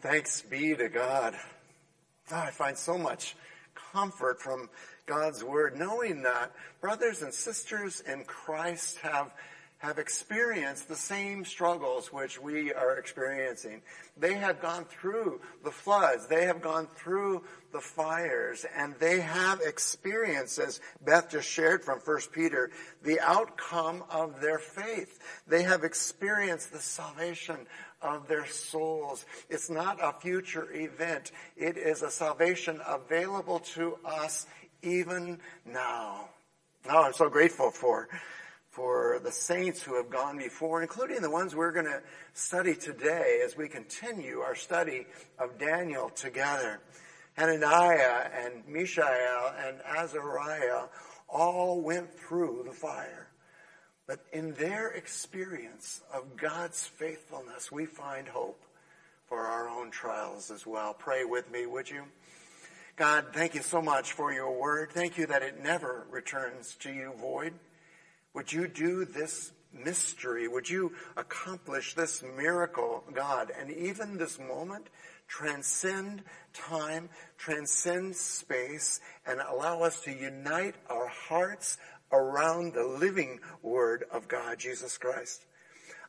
Thanks be to God. Oh, I find so much comfort from God's word, knowing that brothers and sisters in Christ have experienced the same struggles which we are experiencing. They have gone through the floods. They have gone through the fires. And they have experienced, as Beth just shared from 1 Peter, the outcome of their faith. They have experienced the salvation of their souls. It's not a future event. It is a salvation available to us even now. Oh, I'm so grateful for the saints who have gone before, including the ones we're going to study today as we continue our study of Daniel together. Hananiah and Mishael and Azariah all went through the fire. But in their experience of God's faithfulness, we find hope for our own trials as well. Pray with me, would you? God, thank you so much for your word. Thank you that it never returns to you void. Would you do this mystery? Would you accomplish this miracle, God? And even this moment, transcend time, transcend space, and allow us to unite our hearts around the living word of God, Jesus Christ.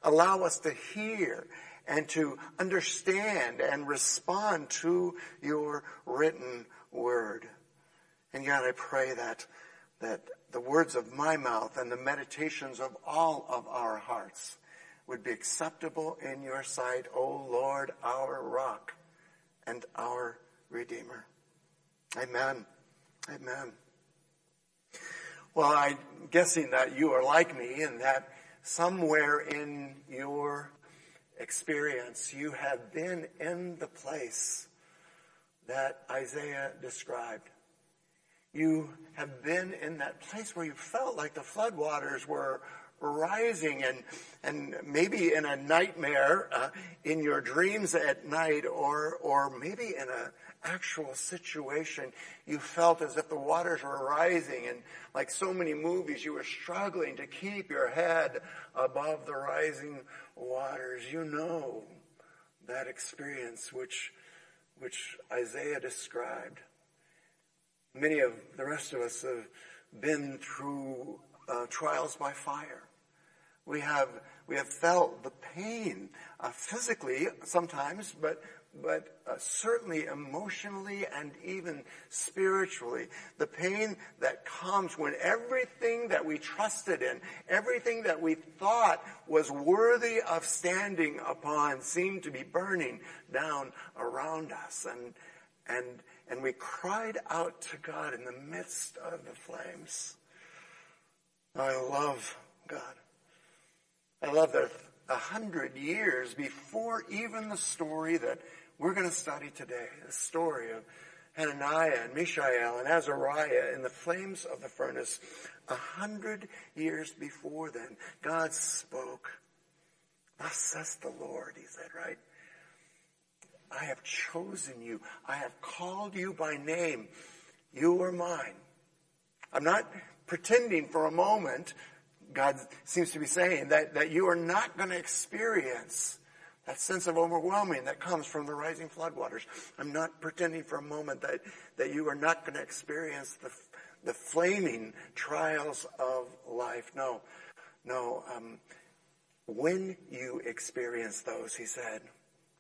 Allow us to hear and to understand and respond to your written word. And God, I pray that the words of my mouth and the meditations of all of our hearts would be acceptable in your sight, O Lord, our rock and our redeemer. Amen. Amen. Well, I'm guessing that you are like me and that somewhere in your experience you have been in the place that Isaiah described. You have been in that place where you felt like the floodwaters were rising, and maybe in a nightmare, in your dreams at night, or maybe in an actual situation, you felt as if the waters were rising, and like so many movies, you were struggling to keep your head above the rising waters. You know that experience which Isaiah described. Many of the rest of us have been through trials by fire. We have felt the pain physically sometimes, but certainly emotionally and even spiritually. The pain that comes when everything that we trusted in, everything that we thought was worthy of standing upon, seemed to be burning down around us, and we cried out to God in the midst of the flames. I love God. I love that 100 years before even the story that we're going to study today, the story of Hananiah and Mishael and Azariah in the flames of the furnace, 100 years before then, God spoke. Thus says the Lord, he said, right? I have chosen you. I have called you by name. You are mine. I'm not pretending for a moment, God seems to be saying, that you are not going to experience that sense of overwhelming that comes from the rising floodwaters. I'm not pretending for a moment that you are not going to experience the flaming trials of life. No, when you experience those, he said,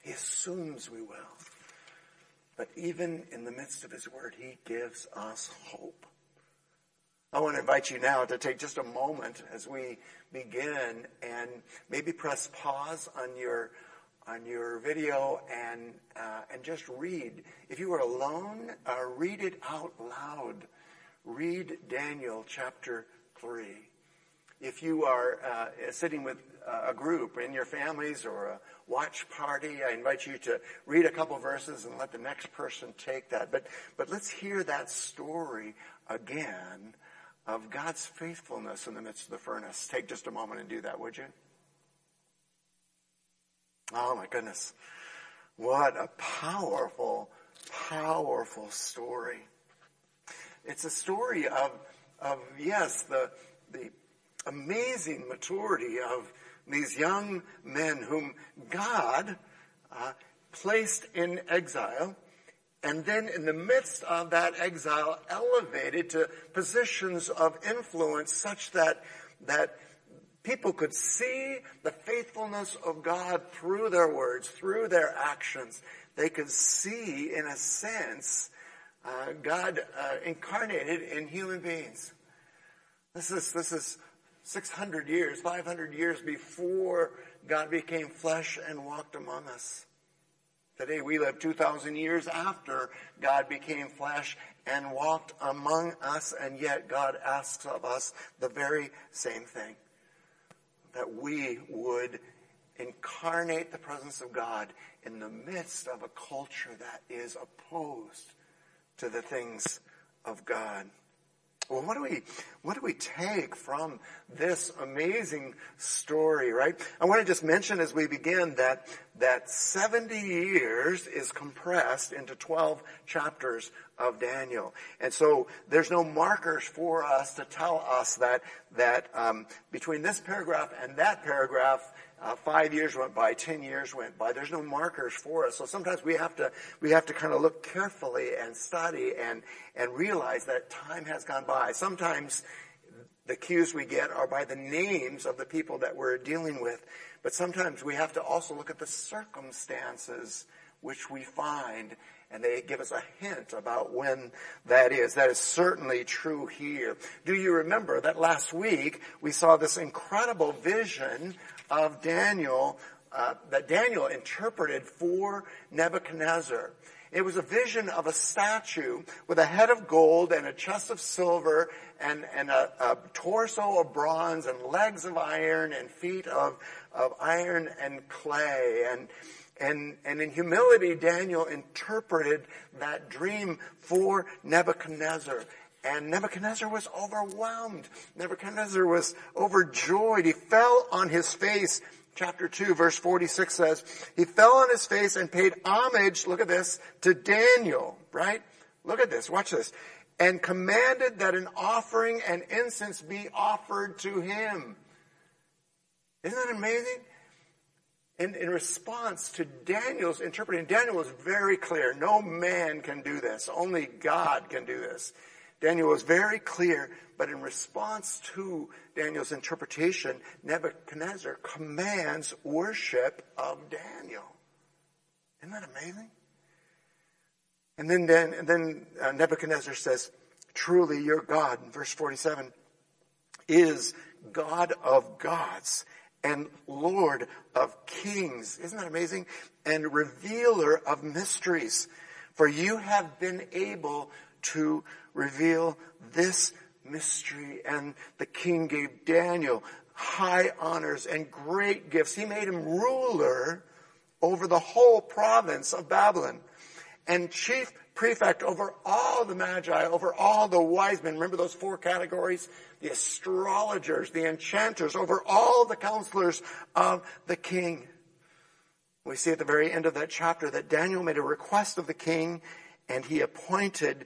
he assumes we will. But even in the midst of his word, he gives us hope. I want to invite you now to take just a moment as we begin and maybe press pause on your video and just read. If you are alone, read it out loud. Read Daniel chapter 3. If you are sitting with a group in your families or a watch party, I invite you to read a couple verses and let the next person take that. But let's hear that story again of God's faithfulness in the midst of the furnace. Take just a moment and do that, would you? Oh my goodness. What a powerful, powerful story. It's a story of the amazing maturity of these young men whom God placed in exile, and then in the midst of that exile, elevated to positions of influence such that people could see the faithfulness of God through their words, through their actions. They could see, in a sense, God incarnated in human beings. This is 600 years, 500 years before God became flesh and walked among us. Today we live 2,000 years after God became flesh and walked among us, and yet God asks of us the very same thing, that we would incarnate the presence of God in the midst of a culture that is opposed to the things of God. Well, what do we take from this amazing story, right? I want to just mention as we begin that 70 years is compressed into 12 chapters of Daniel. And so there's no markers for us to tell us that between this paragraph and that paragraph, 5 years went by, 10 years went by. There's no markers for us. So sometimes we have to kind of look carefully and study and realize that time has gone by. Sometimes the cues we get are by the names of the people that we're dealing with. But sometimes we have to also look at the circumstances which we find, and they give us a hint about when that is. That is certainly true here. Do you remember that last week we saw this incredible vision of Daniel, that Daniel interpreted for Nebuchadnezzar? It was a vision of a statue with a head of gold and a chest of silver and a torso of bronze and legs of iron and feet of iron and clay. And in humility, Daniel interpreted that dream for Nebuchadnezzar. And Nebuchadnezzar was overwhelmed. Nebuchadnezzar was overjoyed. He fell on his face. Chapter 2, verse 46 says, he fell on his face and paid homage, look at this, to Daniel, right? Look at this, watch this. And commanded that an offering and incense be offered to him. Isn't that amazing? In response to Daniel's interpreting, Daniel was very clear. No man can do this. Only God can do this. Daniel was very clear, but in response to Daniel's interpretation, Nebuchadnezzar commands worship of Daniel. Isn't that amazing? And then Nebuchadnezzar says, truly your God, in verse 47, is God of gods and Lord of kings. Isn't that amazing? And revealer of mysteries. For you have been able to reveal this mystery. And the king gave Daniel high honors and great gifts. He made him ruler over the whole province of Babylon and chief prefect over all the magi, over all the wise men. Remember those four categories? The astrologers, the enchanters, over all the counselors of the king. We see at the very end of that chapter that Daniel made a request of the king, and he appointed,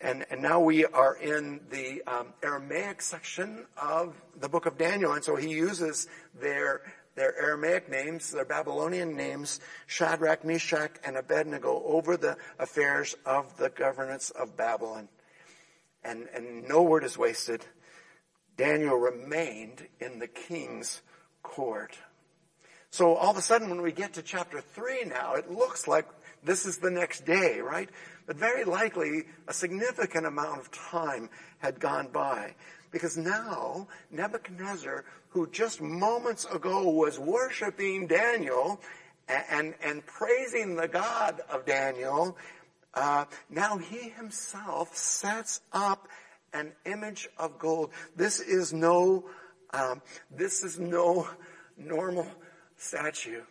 and now we are in the Aramaic section of the book of Daniel, and so he uses their Aramaic names, their Babylonian names, Shadrach, Meshach, and Abednego, over the affairs of the governance of Babylon. And no word is wasted. Daniel remained in the king's court. So all of a sudden, when we get to chapter 3 now, it looks like this is the next day, right? But very likely, a significant amount of time had gone by. Because now, Nebuchadnezzar, who just moments ago was worshiping Daniel and praising the God of Daniel, now he himself sets up an image of gold. This is no normal statue.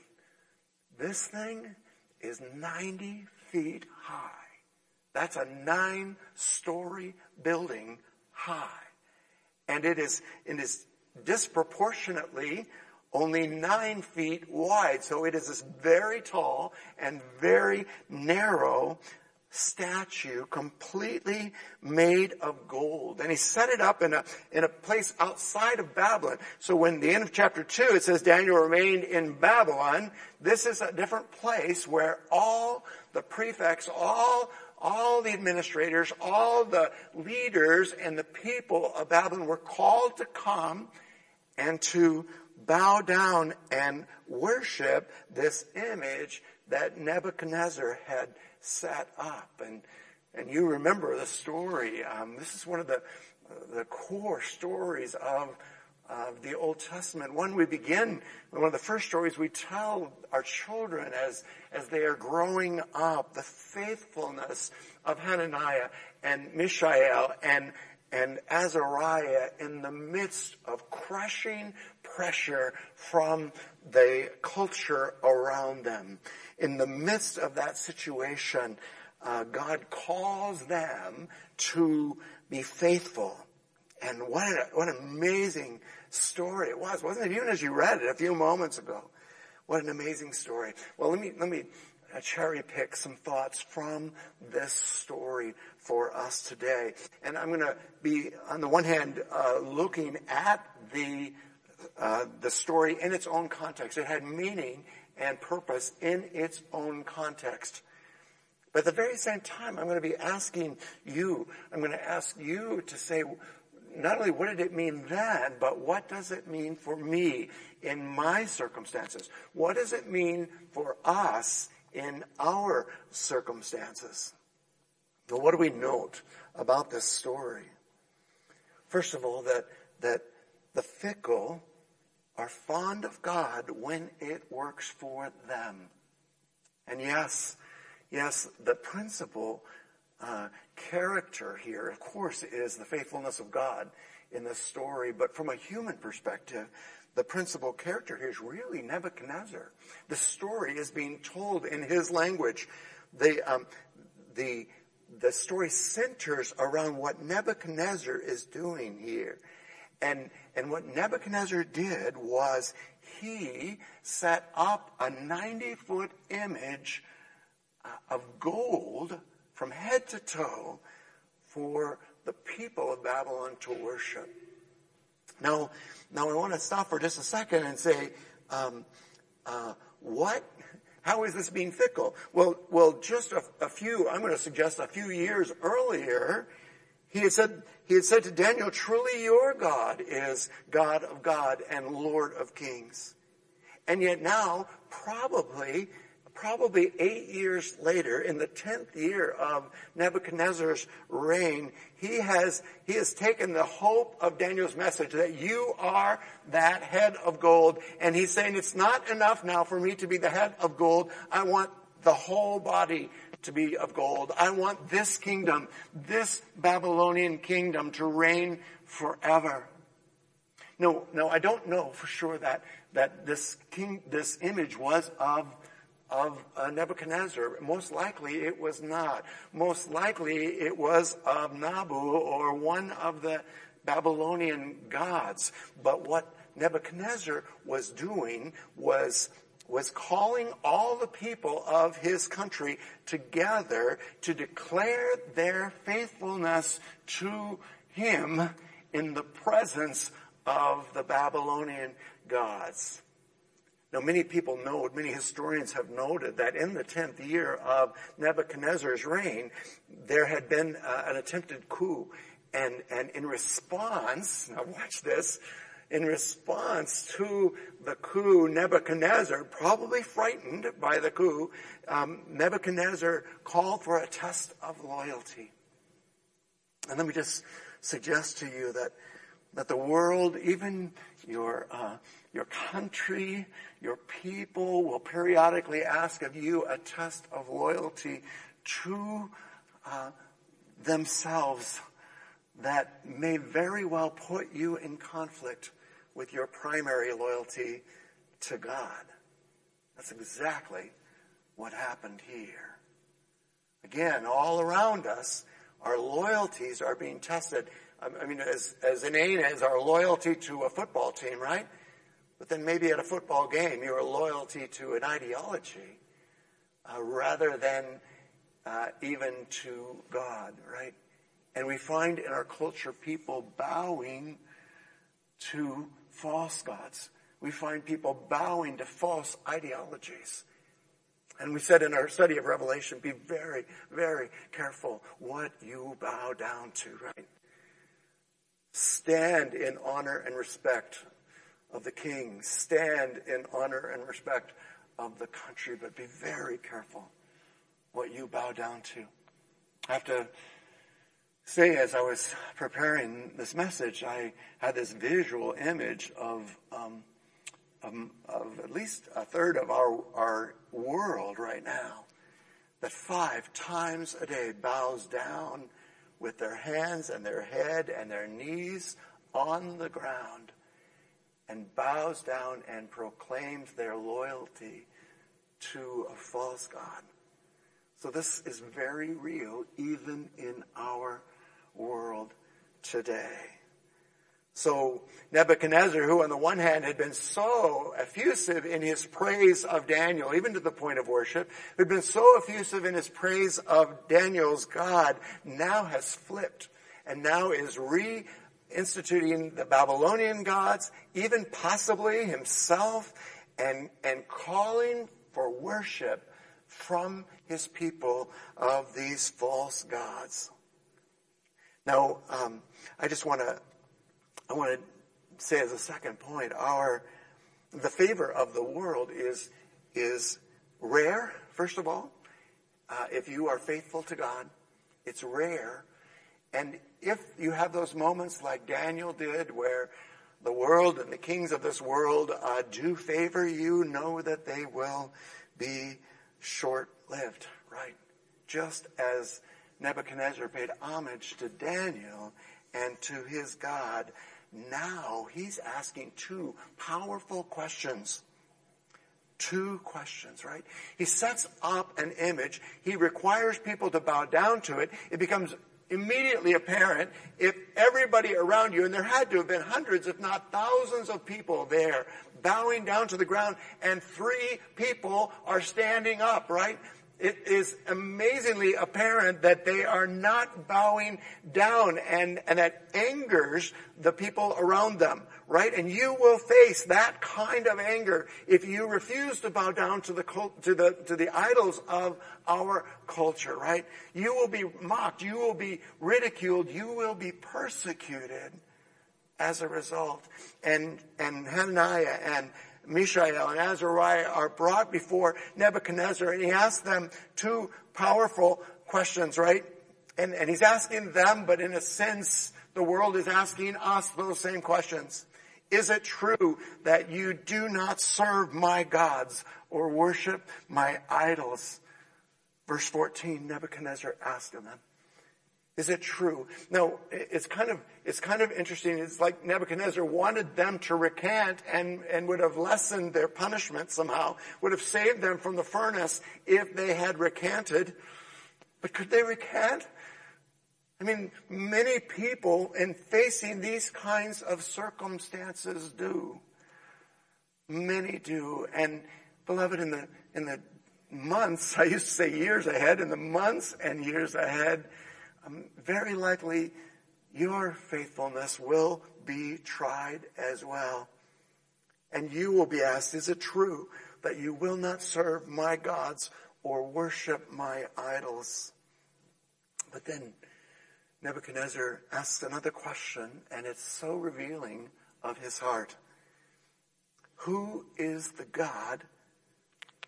This thing is 90 feet high. That's a 9-story building high. And it is disproportionately only 9 feet wide. So it is this very tall and very narrow statue completely made of gold. And he set it up in a place outside of Babylon. So when the end of chapter 2, it says Daniel remained in Babylon. This is a different place where all the prefects, all the administrators, all the leaders and the people of Babylon were called to come and to bow down and worship this image that Nebuchadnezzar had set up. And you remember the story. This is one of the core stories of the Old Testament. One of the first stories we tell our children as they are growing up, the faithfulness of Hananiah and Mishael and Azariah in the midst of crushing pressure from the culture around them. In the midst of that situation, God calls them to be faithful. And what an amazing story it was, wasn't it? Even as you read it a few moments ago, what an amazing story. Well, let me cherry pick some thoughts from this story for us today. And I'm going to be, on the one hand, looking at the story in its own context. It had meaning and purpose in its own context. But at the very same time, I'm going to ask you to say, not only what did it mean then, but what does it mean for me in my circumstances? What does it mean for us in our circumstances? But what do we note about this story? First of all, that the fickle are fond of God when it works for them. And yes, the principle character here, of course, is the faithfulness of God in this story. But from a human perspective, the principal character here is really Nebuchadnezzar. The story is being told in his language. The story centers around what Nebuchadnezzar is doing here. And what Nebuchadnezzar did was he set up a 90-foot image of gold from head to toe for the people of Babylon to worship. Now I want to stop for just a second and say, how is this being fickle? Well, just a few years earlier, he had said to Daniel, "Truly your God is God of God and Lord of kings." And yet now, probably 8 years later, in the 10th year of Nebuchadnezzar's reign, he has taken the hope of Daniel's message that you are that head of gold. And he's saying, it's not enough now for me to be the head of gold. I want the whole body to be of gold. I want this kingdom, this Babylonian kingdom, to reign forever. No, I don't know for sure that this image was of Nebuchadnezzar. Most likely it was not. Most likely it was of Nabu or one of the Babylonian gods. But what Nebuchadnezzar was doing was calling all the people of his country together to declare their faithfulness to him in the presence of the Babylonian gods. Now, many historians have noted that in the 10th year of Nebuchadnezzar's reign, there had been an attempted coup. And in response, now watch this, in response to the coup, Nebuchadnezzar, probably frightened by the coup, Nebuchadnezzar called for a test of loyalty. And let me just suggest to you that the world, even your country, your people, will periodically ask of you a test of loyalty to themselves that may very well put you in conflict with your primary loyalty to God. That's exactly what happened here. Again, all around us, our loyalties are being tested. I mean, as inane as our loyalty to a football team, right? But then maybe at a football game, your loyalty to an ideology rather than even to God, right? And we find in our culture people bowing to false gods. We find people bowing to false ideologies. And we said in our study of Revelation, be very, very careful what you bow down to, right? Stand in honor and respect of the king. Stand in honor and respect of the country. But be very careful what you bow down to. I have to say, as I was preparing this message, I had this visual image of at least a third of our world right now, that 5 times a day bows down with their hands and their head and their knees on the ground and bows down and proclaims their loyalty to a false god. So this is very real even in our world today. So Nebuchadnezzar, who on the one hand had been so effusive in his praise of Daniel, even to the point of worship, who'd been so effusive in his praise of Daniel's God, now has flipped and now is reinstituting the Babylonian gods, even possibly himself, and calling for worship from his people of these false gods. Now, I want to say as a second point, the favor of the world is rare, first of all. If you are faithful to God, it's rare. And if you have those moments like Daniel did where the world and the kings of this world do favor you, know that they will be short-lived, right? Just as Nebuchadnezzar paid homage to Daniel and to his God, now he's asking 2 powerful questions. 2 questions, right? He sets up an image. He requires people to bow down to it. It becomes immediately apparent if everybody around you, and there had to have been hundreds, if not thousands of people there, bowing down to the ground, and 3 people are standing up, right? It is amazingly apparent that they are not bowing down, and that angers the people around them, right? And you will face that kind of anger if you refuse to bow down to the idols of our culture, right? You will be mocked, you will be ridiculed, you will be persecuted as a result. And Hananiah and Mishael and Azariah are brought before Nebuchadnezzar, and he asks them 2 powerful questions, right? And he's asking them, but in a sense, the world is asking us those same questions. Is it true that you do not serve my gods or worship my idols? Verse 14, Nebuchadnezzar asked them. Is it true? Now, it's kind of interesting. It's like Nebuchadnezzar wanted them to recant and would have lessened their punishment somehow, would have saved them from the furnace if they had recanted. But could they recant? I mean, many people in facing these kinds of circumstances do. Many do. And beloved, in the months, I used to say years ahead, in the months and years ahead, very likely your faithfulness will be tried as well. And you will be asked, is it true that you will not serve my gods or worship my idols? But then Nebuchadnezzar asks another question, and it's so revealing of his heart. Who is the God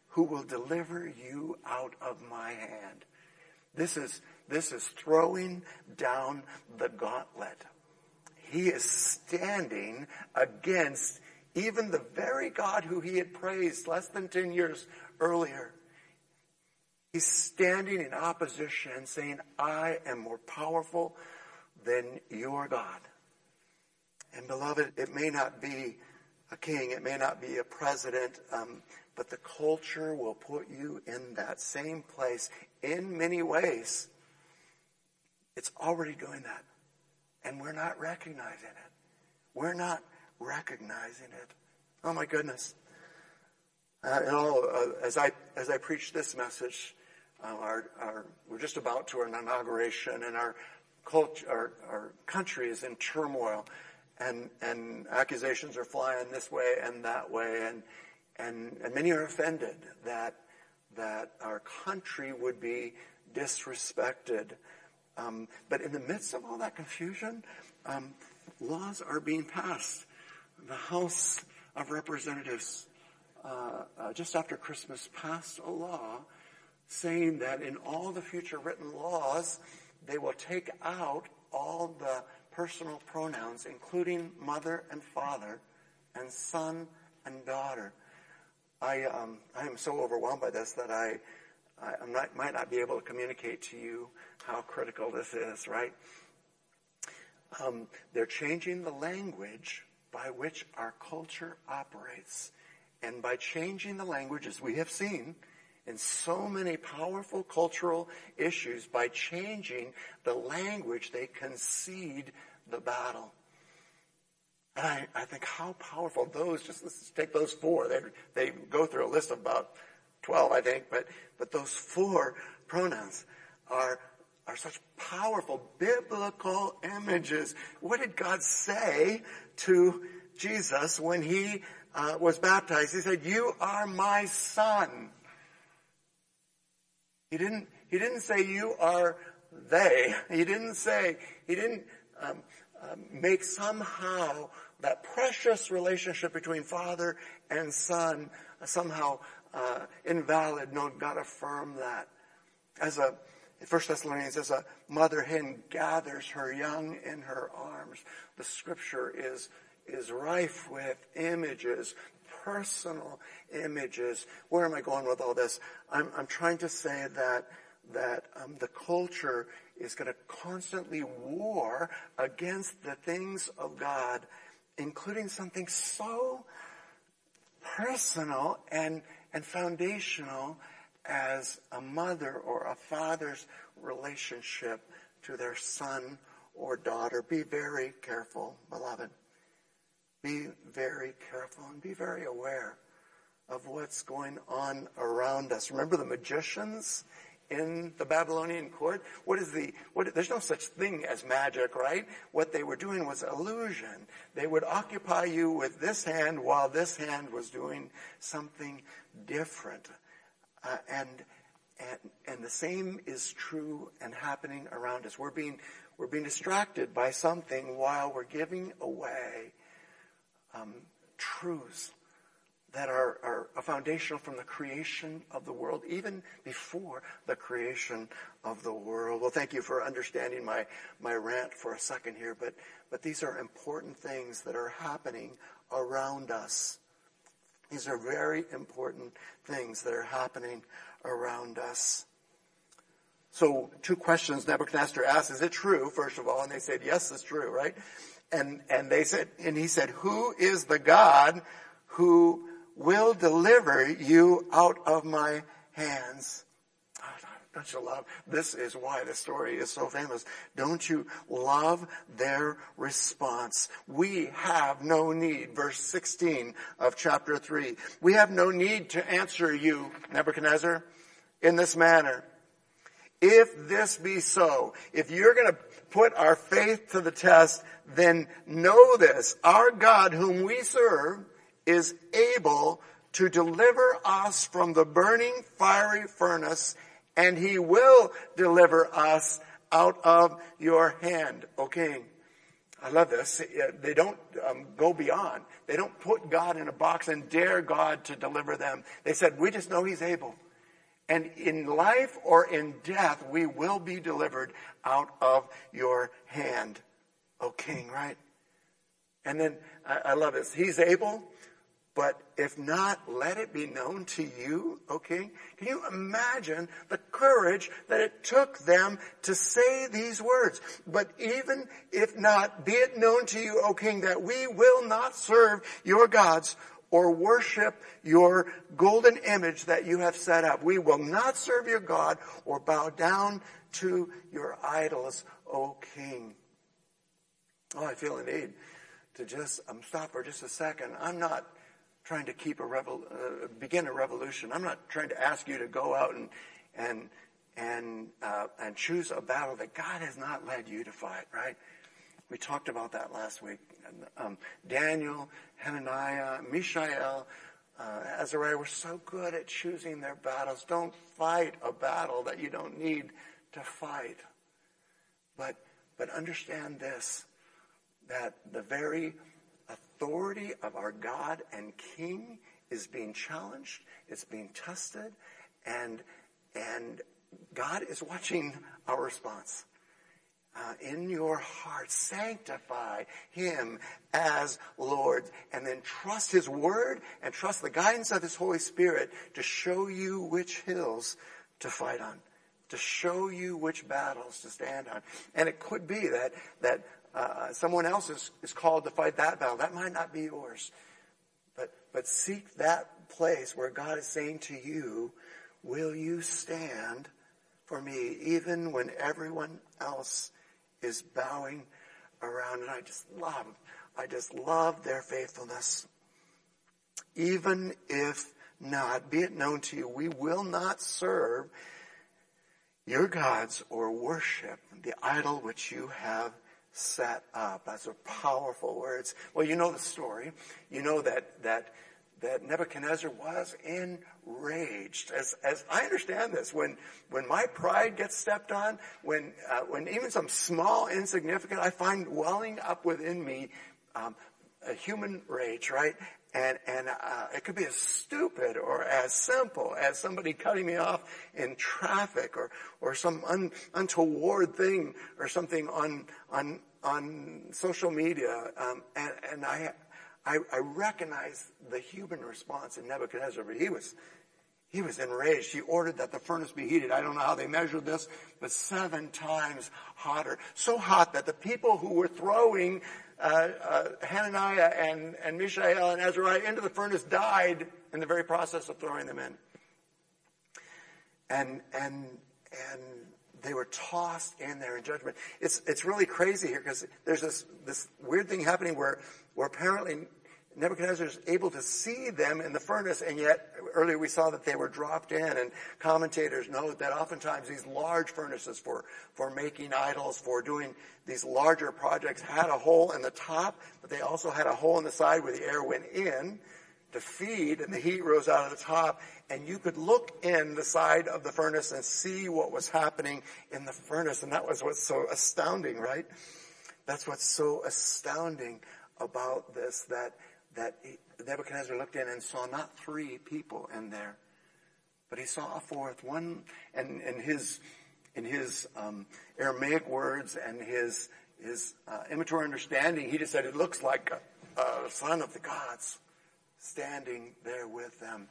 who will deliver you out of my hand? This is throwing down the gauntlet. He is standing against even the very God who he had praised less than 10 years earlier. He's standing in opposition, saying, I am more powerful than your God. And beloved, it may not be a king, it may not be a president, but the culture will put you in that same place in many ways. It's already doing that. And we're not recognizing it. We're not recognizing it. Oh my goodness. As I preach this message, We're just about to an inauguration, and our culture, our country is in turmoil, and accusations are flying this way and that way, and many are offended that our country would be disrespected. But in the midst of all that confusion, laws are being passed. The House of Representatives, just after Christmas, passed a law saying that in all the future written laws, they will take out all the personal pronouns, including mother and father, and son and daughter. I am so overwhelmed by this that I might not be able to communicate to you how critical this is, right? They're changing the language by which our culture operates. And by changing the language, as we have seen in so many powerful cultural issues, by changing the language, they concede the battle. And I think how powerful those, just let's take those four. They go through a list of about 12, I think, but those four pronouns are such powerful biblical images. What did God say to Jesus when he was baptized? He said, "You are my son." He didn't say, "You are they." He didn't make somehow that precious relationship between father and son somehow invalid. No, God affirmed that. In 1 Thessalonians, as a mother hen gathers her young in her arms, the scripture is rife with images, personal images. Where am I going with all this? I'm trying to say that the culture is going to constantly war against the things of God, including something so personal and foundational as a mother or a father's relationship to their son or daughter. Be very careful, beloved. Be very careful and be very aware of what's going on around us. Remember the magicians in the Babylonian court? There's no such thing as magic, right? What they were doing was illusion. They would occupy you with this hand while this hand was doing something different. And the same is true and happening around us. We're being distracted by something while we're giving away truths that are foundational from the creation of the world, even before the creation of the world. Well, thank you for understanding my rant for a second here, but these are important things that are happening around us. These are very important things that are happening around us. So, two questions Nebuchadnezzar asked. Is it true, first of all? And they said, yes, it's true, right? And they said, and he said, who is the God who will deliver you out of my hands? Oh, don't you love? This is why this story is so famous. Don't you love their response? We have no need, verse 16 of chapter 3. We have no need to answer you, Nebuchadnezzar, in this manner. If this be so, if you're going to put our faith to the test, then know this. Our God whom we serve is able to deliver us from the burning fiery furnace, and he will deliver us out of your hand, O king. I love this. They don't go beyond. They don't put God in a box and dare God to deliver them. They said, we just know he's able. And in life or in death, we will be delivered out of your hand, O king, right? And then, I love this. He's able. But if not, let it be known to you, O king. Can you imagine the courage that it took them to say these words? But even if not, be it known to you, O king, that we will not serve your gods or worship your golden image that you have set up. We will not serve your God or bow down to your idols, O king. Oh, I feel a need to just stop for just a second. I'm not trying to begin a revolution. I'm not trying to ask you to go out and and choose a battle that God has not led you to fight, right? We talked about that last week. Daniel, Hananiah, Mishael, Azariah were so good at choosing their battles. Don't fight a battle that you don't need to fight. But understand this, that the very authority of our God and King is being challenged, it's being tested, and God is watching our response. In your heart, sanctify him as Lord, and then trust his word and trust the guidance of his Holy Spirit to show you which hills to fight on, to show you which battles to stand on. And it could be that someone else is called to fight that battle. That might not be yours. But seek that place where God is saying to you, will you stand for me even when everyone else is bowing around? And I just love their faithfulness. Even if not, be it known to you, we will not serve your gods or worship the idol which you have set up. Those are powerful words. Well, you know the story. You know that Nebuchadnezzar was enraged. As I understand this, when my pride gets stepped on, when even some small insignificant, I find welling up within me a human rage, right? And it could be as stupid or as simple as somebody cutting me off in traffic, or some untoward thing or something on social media, and I recognize the human response in Nebuchadnezzar, but he was enraged. He ordered that the furnace be heated. I don't know how they measured this, but 7 times hotter. So hot that the people who were throwing Hananiah and Mishael and Azariah into the furnace died in the very process of throwing them in. And they were tossed in there in judgment. It's really crazy here because there's this weird thing happening where apparently Nebuchadnezzar is able to see them in the furnace, and yet earlier we saw that they were dropped in, and commentators note that oftentimes these large furnaces for making idols, for doing these larger projects, had a hole in the top, but they also had a hole in the side where the air went in to feed, and the heat rose out of the top, and you could look in the side of the furnace and see what was happening in the furnace, and that was what's so astounding, right? That's what's so astounding about this, that Nebuchadnezzar looked in and saw not 3 people in there, but he saw a 4th one. And in his Aramaic words and his immature understanding, he just said, it looks like a son of the gods standing there with them.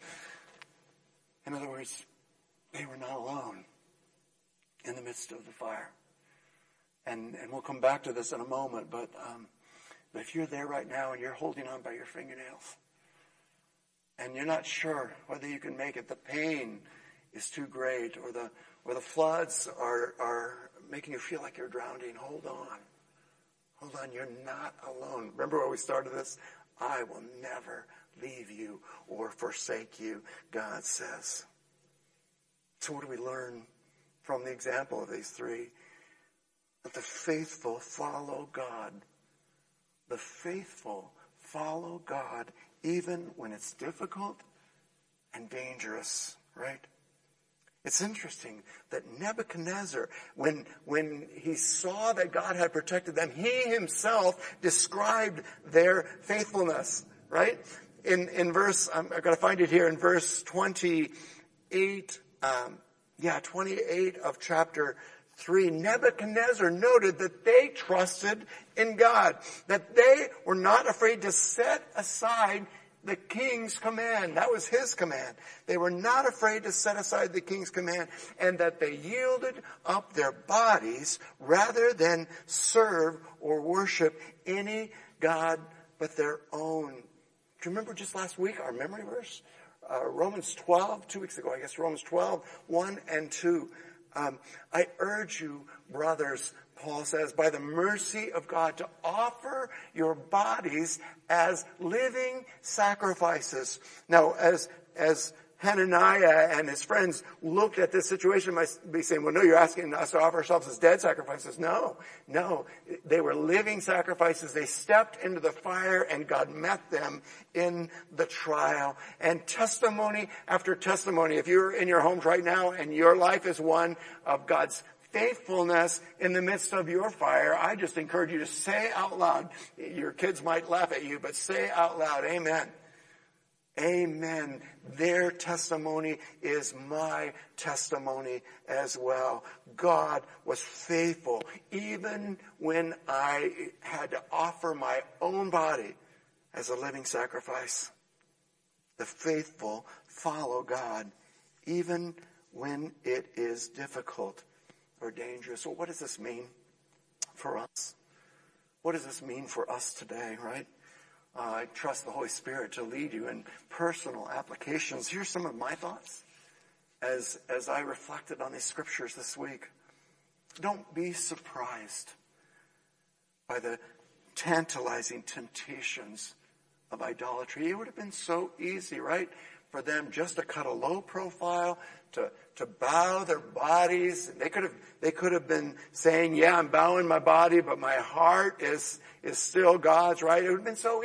In other words, they were not alone in the midst of the fire. And we'll come back to this in a moment, but if you're there right now and you're holding on by your fingernails and you're not sure whether you can make it, the pain is too great, or the floods are making you feel like you're drowning, hold on, you're not alone. Remember where we started this? I will never leave you or forsake you, God says. So what do we learn from the example of these 3? That the faithful follow God. The faithful follow God even when it's difficult and dangerous, right? It's interesting that Nebuchadnezzar, when he saw that God had protected them, he himself described their faithfulness, right? In verse, I've got to find it here, in verse 28, 28 of chapter 3, Nebuchadnezzar noted that they trusted in God, that they were not afraid to set aside the king's command. That was his command. They were not afraid to set aside the king's command, and that they yielded up their bodies rather than serve or worship any god but their own. Do you remember just last week our memory verse? Romans 12, 2 weeks ago, I guess, Romans 12, 1 and 2. I urge you, brothers, Paul says, by the mercy of God, to offer your bodies as living sacrifices. Now, as Hananiah and his friends looked at this situation might be saying, well, no, you're asking us to offer ourselves as dead sacrifices. No. They were living sacrifices. They stepped into the fire and God met them in the trial. And testimony after testimony, if you're in your homes right now and your life is one of God's faithfulness in the midst of your fire, I just encourage you to say out loud. Your kids might laugh at you, but say out loud, amen. Amen. Their testimony is my testimony as well. God was faithful even when I had to offer my own body as a living sacrifice. The faithful follow God even when it is difficult or dangerous. So what does this mean for us? What does this mean for us today, right? I trust the Holy Spirit to lead you in personal applications. Here's some of my thoughts as I reflected on these scriptures this week. Don't be surprised by the tantalizing temptations of idolatry. It would have been so easy, right, for them just to cut a low profile, to bow their bodies. They could have been saying, yeah, I'm bowing my body, but my heart is still God's, right? It would have been so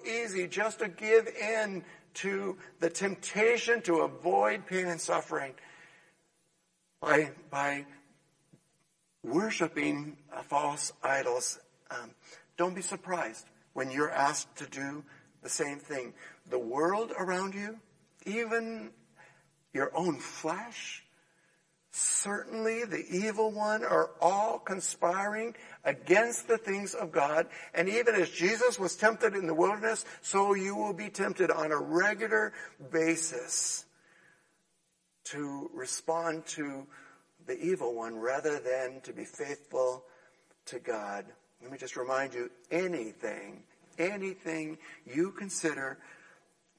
easy just to give in to the temptation to avoid pain and suffering by worshiping false idols. Don't be surprised when you're asked to do the same thing. The world around you, even your own flesh, certainly the evil one, are all conspiring against the things of God. And even as Jesus was tempted in the wilderness, so you will be tempted on a regular basis to respond to the evil one rather than to be faithful to God. Let me just remind you, anything you consider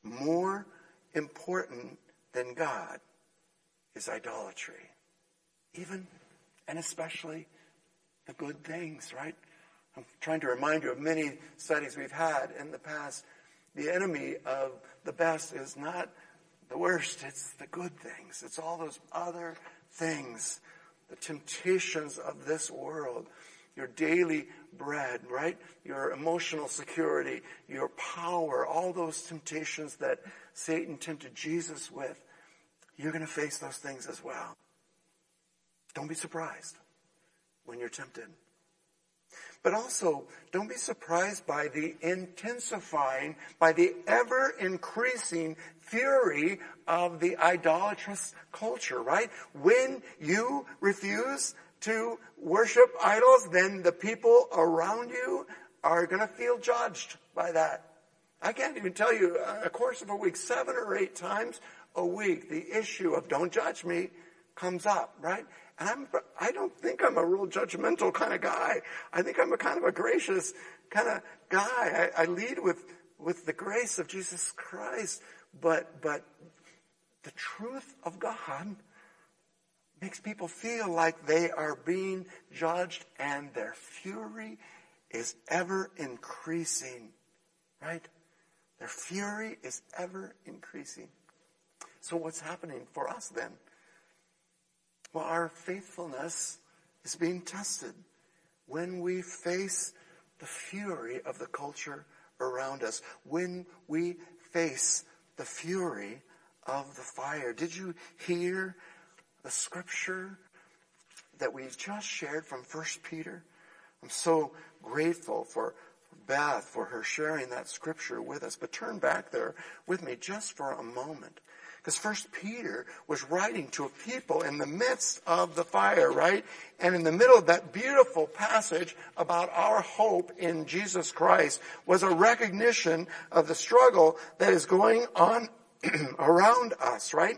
more important than God is idolatry. Even and especially the good things, right? I'm trying to remind you of many studies we've had in the past. The enemy of the best is not the worst, it's the good things. It's all those other things, the temptations of this world, your daily bread, right? Your emotional security, your power, all those temptations that Satan tempted Jesus with. You're going to face those things as well. Don't be surprised when you're tempted. But also, don't be surprised by the intensifying, by the ever-increasing fury of the idolatrous culture, right? When you refuse to worship idols, then the people around you are going to feel judged by that. I can't even tell you, a course of a week, 7 or 8 times a week, the issue of don't judge me comes up, right? And I don't think I'm a real judgmental kind of guy. I think I'm a kind of a gracious kind of guy. I lead with the grace of Jesus Christ, but the truth of God makes people feel like they are being judged and their fury is ever increasing, right? Their fury is ever increasing. So what's happening for us then? Well, our faithfulness is being tested when we face the fury of the culture around us, when we face the fury of the fire. Did you hear the scripture that we just shared from 1 Peter? I'm so grateful for Beth, for her sharing that scripture with us. But turn back there with me just for a moment. Because 1 Peter was writing to a people in the midst of the fire, right? And in the middle of that beautiful passage about our hope in Jesus Christ was a recognition of the struggle that is going on around us, right?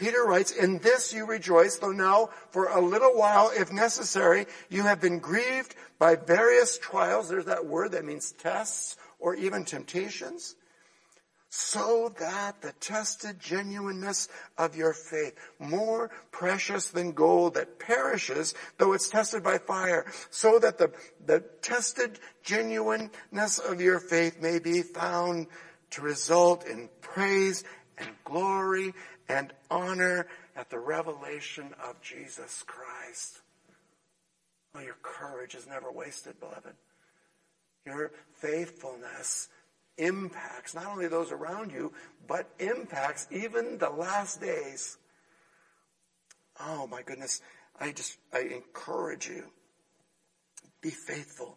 Peter writes, in this you rejoice, though now for a little while, if necessary, you have been grieved by various trials. There's that word that means tests or even temptations. So that the tested genuineness of your faith, more precious than gold that perishes, though it's tested by fire, so that the tested genuineness of your faith may be found to result in praise and glory and honor at the revelation of Jesus Christ. Oh, your courage is never wasted, beloved. Your faithfulness impacts not only those around you, but impacts even the last days. Oh, my goodness. I encourage you. Be faithful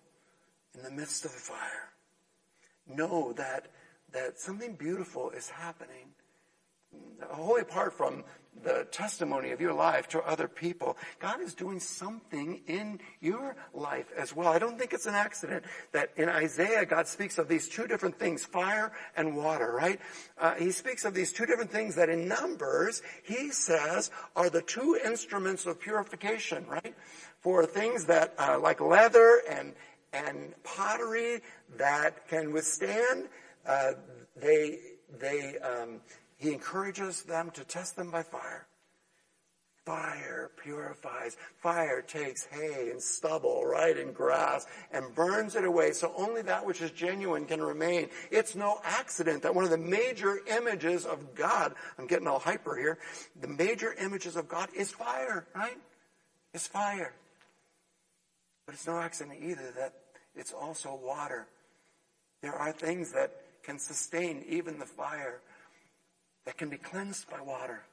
in the midst of the fire. Know that something beautiful is happening. Wholly apart from the testimony of your life to other people, God is doing something in your life as well. I don't think it's an accident that in Isaiah, God speaks of these two different things, fire and water, right? He speaks of these two different things that in Numbers, he says, are the two instruments of purification, right? For things that, like leather and pottery that can withstand, he encourages them to test them by fire. Fire purifies. Fire takes hay and stubble, right, and grass, and burns it away. So only that which is genuine can remain. It's no accident that one of the major images of God, I'm getting all hyper here, the major images of God is fire, right? It's fire. But it's no accident either that it's also water. There are things that can sustain even the fire, that can be cleansed by water.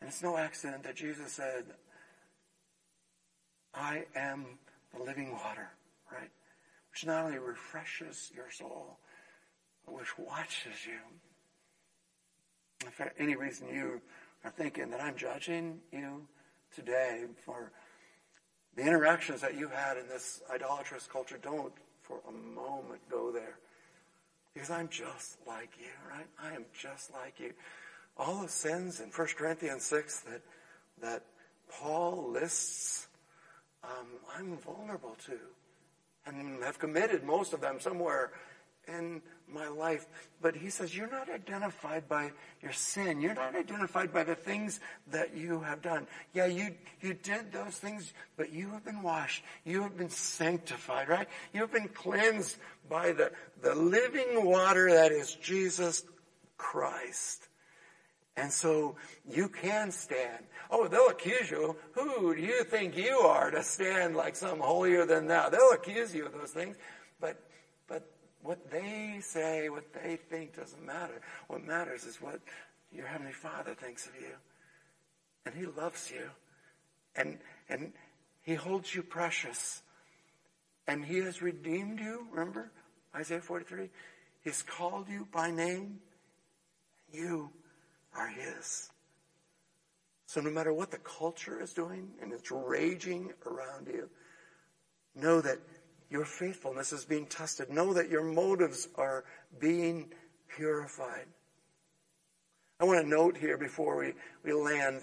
And it's no accident that Jesus said, I am the living water, right? Which not only refreshes your soul, but which watches you. If for any reason you are thinking that I'm judging you today for the interactions that you had in this idolatrous culture, don't for a moment go there. Because I'm just like you, right? I am just like you. All the sins in 1 Corinthians 6 that Paul lists, I'm vulnerable to and have committed most of them somewhere in my life. But he says, you're not identified by your sin. You're not identified by the things that you have done. Yeah, you did those things, but you have been washed. You have been sanctified, right? You have been cleansed by the living water that is Jesus Christ. And so you can stand. Oh, they'll accuse you. Who do you think you are to stand like some holier than thou? They'll accuse you of those things. But what they say, what they think doesn't matter. What matters is what your Heavenly Father thinks of you. And He loves you. And He holds you precious. And He has redeemed you, remember? Isaiah 43, He's called you by name. You are His. So no matter what the culture is doing and it's raging around you, know that your faithfulness is being tested. Know that your motives are being purified. I want to note here before we land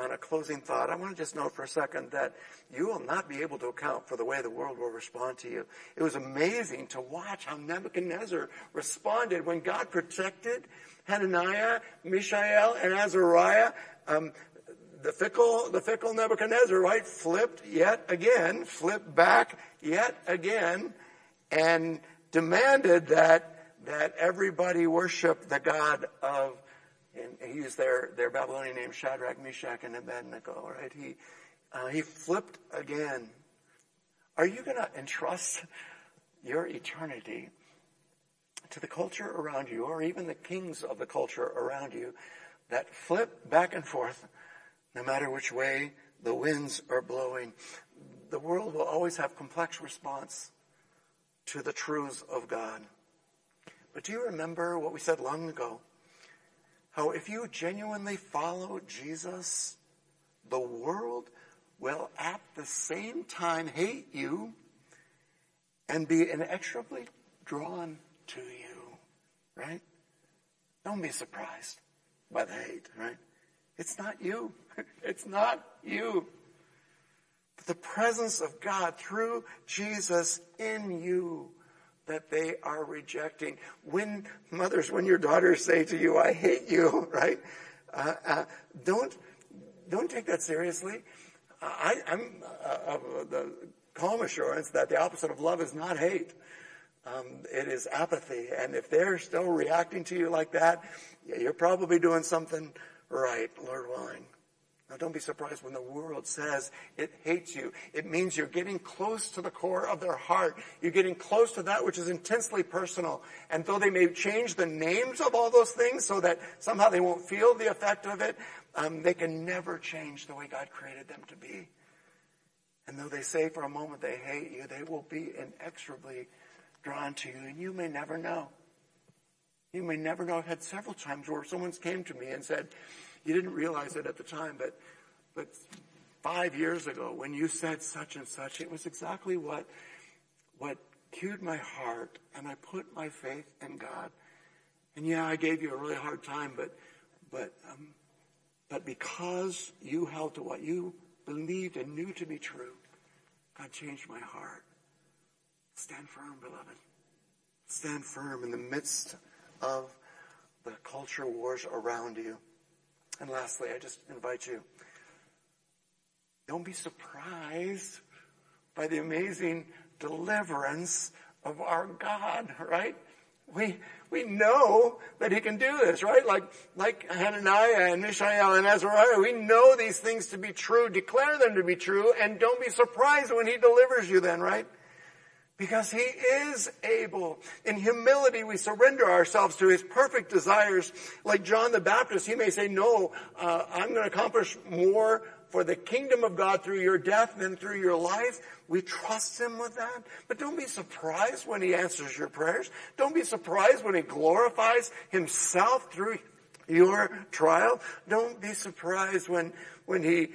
on a closing thought, I want to just note for a second that you will not be able to account for the way the world will respond to you. It was amazing to watch how Nebuchadnezzar responded when God protected Hananiah, Mishael, and Azariah. The fickle Nebuchadnezzar, right, flipped back yet again, and demanded that everybody worship the God of, and he used their Babylonian name, Shadrach, Meshach, and Abednego, right? He flipped again. Are you going to entrust your eternity to the culture around you, or even the kings of the culture around you, that flip back and forth, no matter which way the winds are blowing? The world will always have complex response to the truths of God. But do you remember what we said long ago? How if you genuinely follow Jesus, the world will at the same time hate you and be inexorably drawn to you, right? Don't be surprised by the hate, right? It's not you. It's not you. But the presence of God through Jesus in you that they are rejecting. When mothers, when your daughters say to you, I hate you, right? Don't take that seriously. I'm of the calm assurance that the opposite of love is not hate. It is apathy. And if they're still reacting to you like that, you're probably doing something right, Lord willing. Now, don't be surprised when the world says it hates you. It means you're getting close to the core of their heart. You're getting close to that which is intensely personal. And though they may change the names of all those things so that somehow they won't feel the effect of it, they can never change the way God created them to be. And though they say for a moment they hate you, they will be inexorably drawn to you. And you may never know. You may never know. I've had several times where someone's came to me and said, you didn't realize it at the time, but 5 years ago when you said such and such, it was exactly what cued my heart, and I put my faith in God. And yeah, I gave you a really hard time, but because you held to what you believed and knew to be true, God changed my heart. Stand firm, beloved. Stand firm in the midst of the culture wars around you. And lastly, I just invite you, don't be surprised by the amazing deliverance of our God, right? We know that he can do this, right? Like Hananiah and Mishael and Azariah, we know these things to be true, declare them to be true, and don't be surprised when he delivers you then, right? Because he is able. In humility, we surrender ourselves to his perfect desires. Like John the Baptist, he may say, no, I'm going to accomplish more for the kingdom of God through your death than through your life. We trust him with that. But don't be surprised when he answers your prayers. Don't be surprised when he glorifies himself through your trial. Don't be surprised when he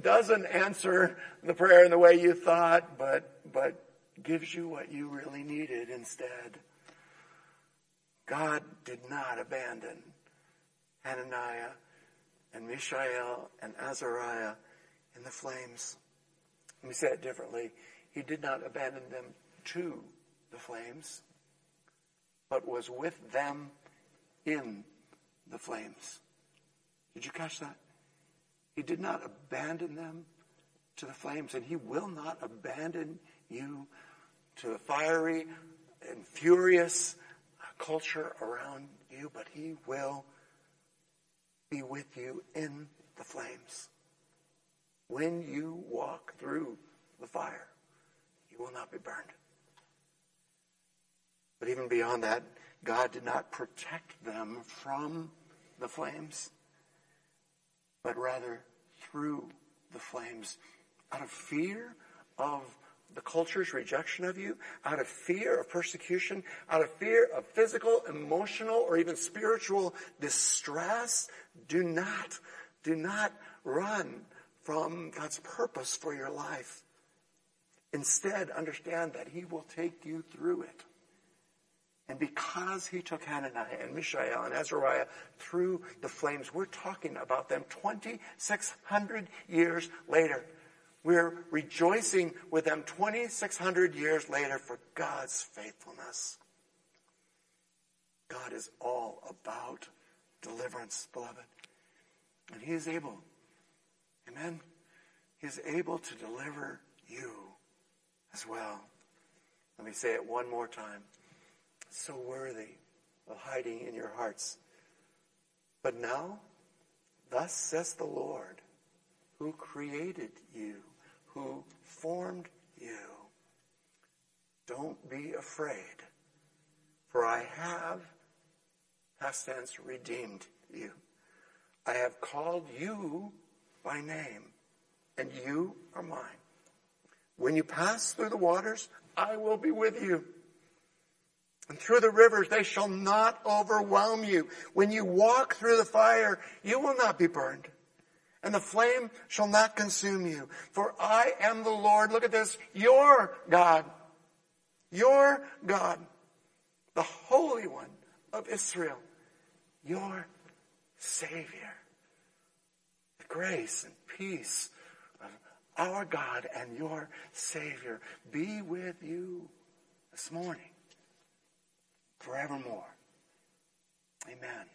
doesn't answer the prayer in the way you thought, but gives you what you really needed instead. God did not abandon Hananiah and Mishael and Azariah in the flames. Let me say it differently. He did not abandon them to the flames, but was with them in the flames. Did you catch that? He did not abandon them to the flames, and he will not abandon you to the fiery and furious culture around you, but he will be with you in the flames. When you walk through the fire, you will not be burned. But even beyond that, God did not protect them from the flames, but rather through the flames, out of fear of the culture's rejection of you, out of fear of persecution, out of fear of physical, emotional, or even spiritual distress. Do not run from God's purpose for your life. Instead, understand that he will take you through it. And because he took Hananiah and Mishael and Azariah through the flames, we're talking about them 2,600 years later. We're rejoicing with them 2,600 years later for God's faithfulness. God is all about deliverance, beloved. And he is able. Amen? He is able to deliver you as well. Let me say it one more time. So worthy of hiding in your hearts. But now, thus says the Lord, who created you, who formed you. Don't be afraid, for I have, past tense, redeemed you. I have called you by name, and you are mine. When you pass through the waters, I will be with you. And through the rivers, they shall not overwhelm you. When you walk through the fire, you will not be burned. And the flame shall not consume you. For I am the Lord, look at this, your God, the Holy One of Israel, your Savior. The grace and peace of our God and your Savior be with you this morning, forevermore. Amen.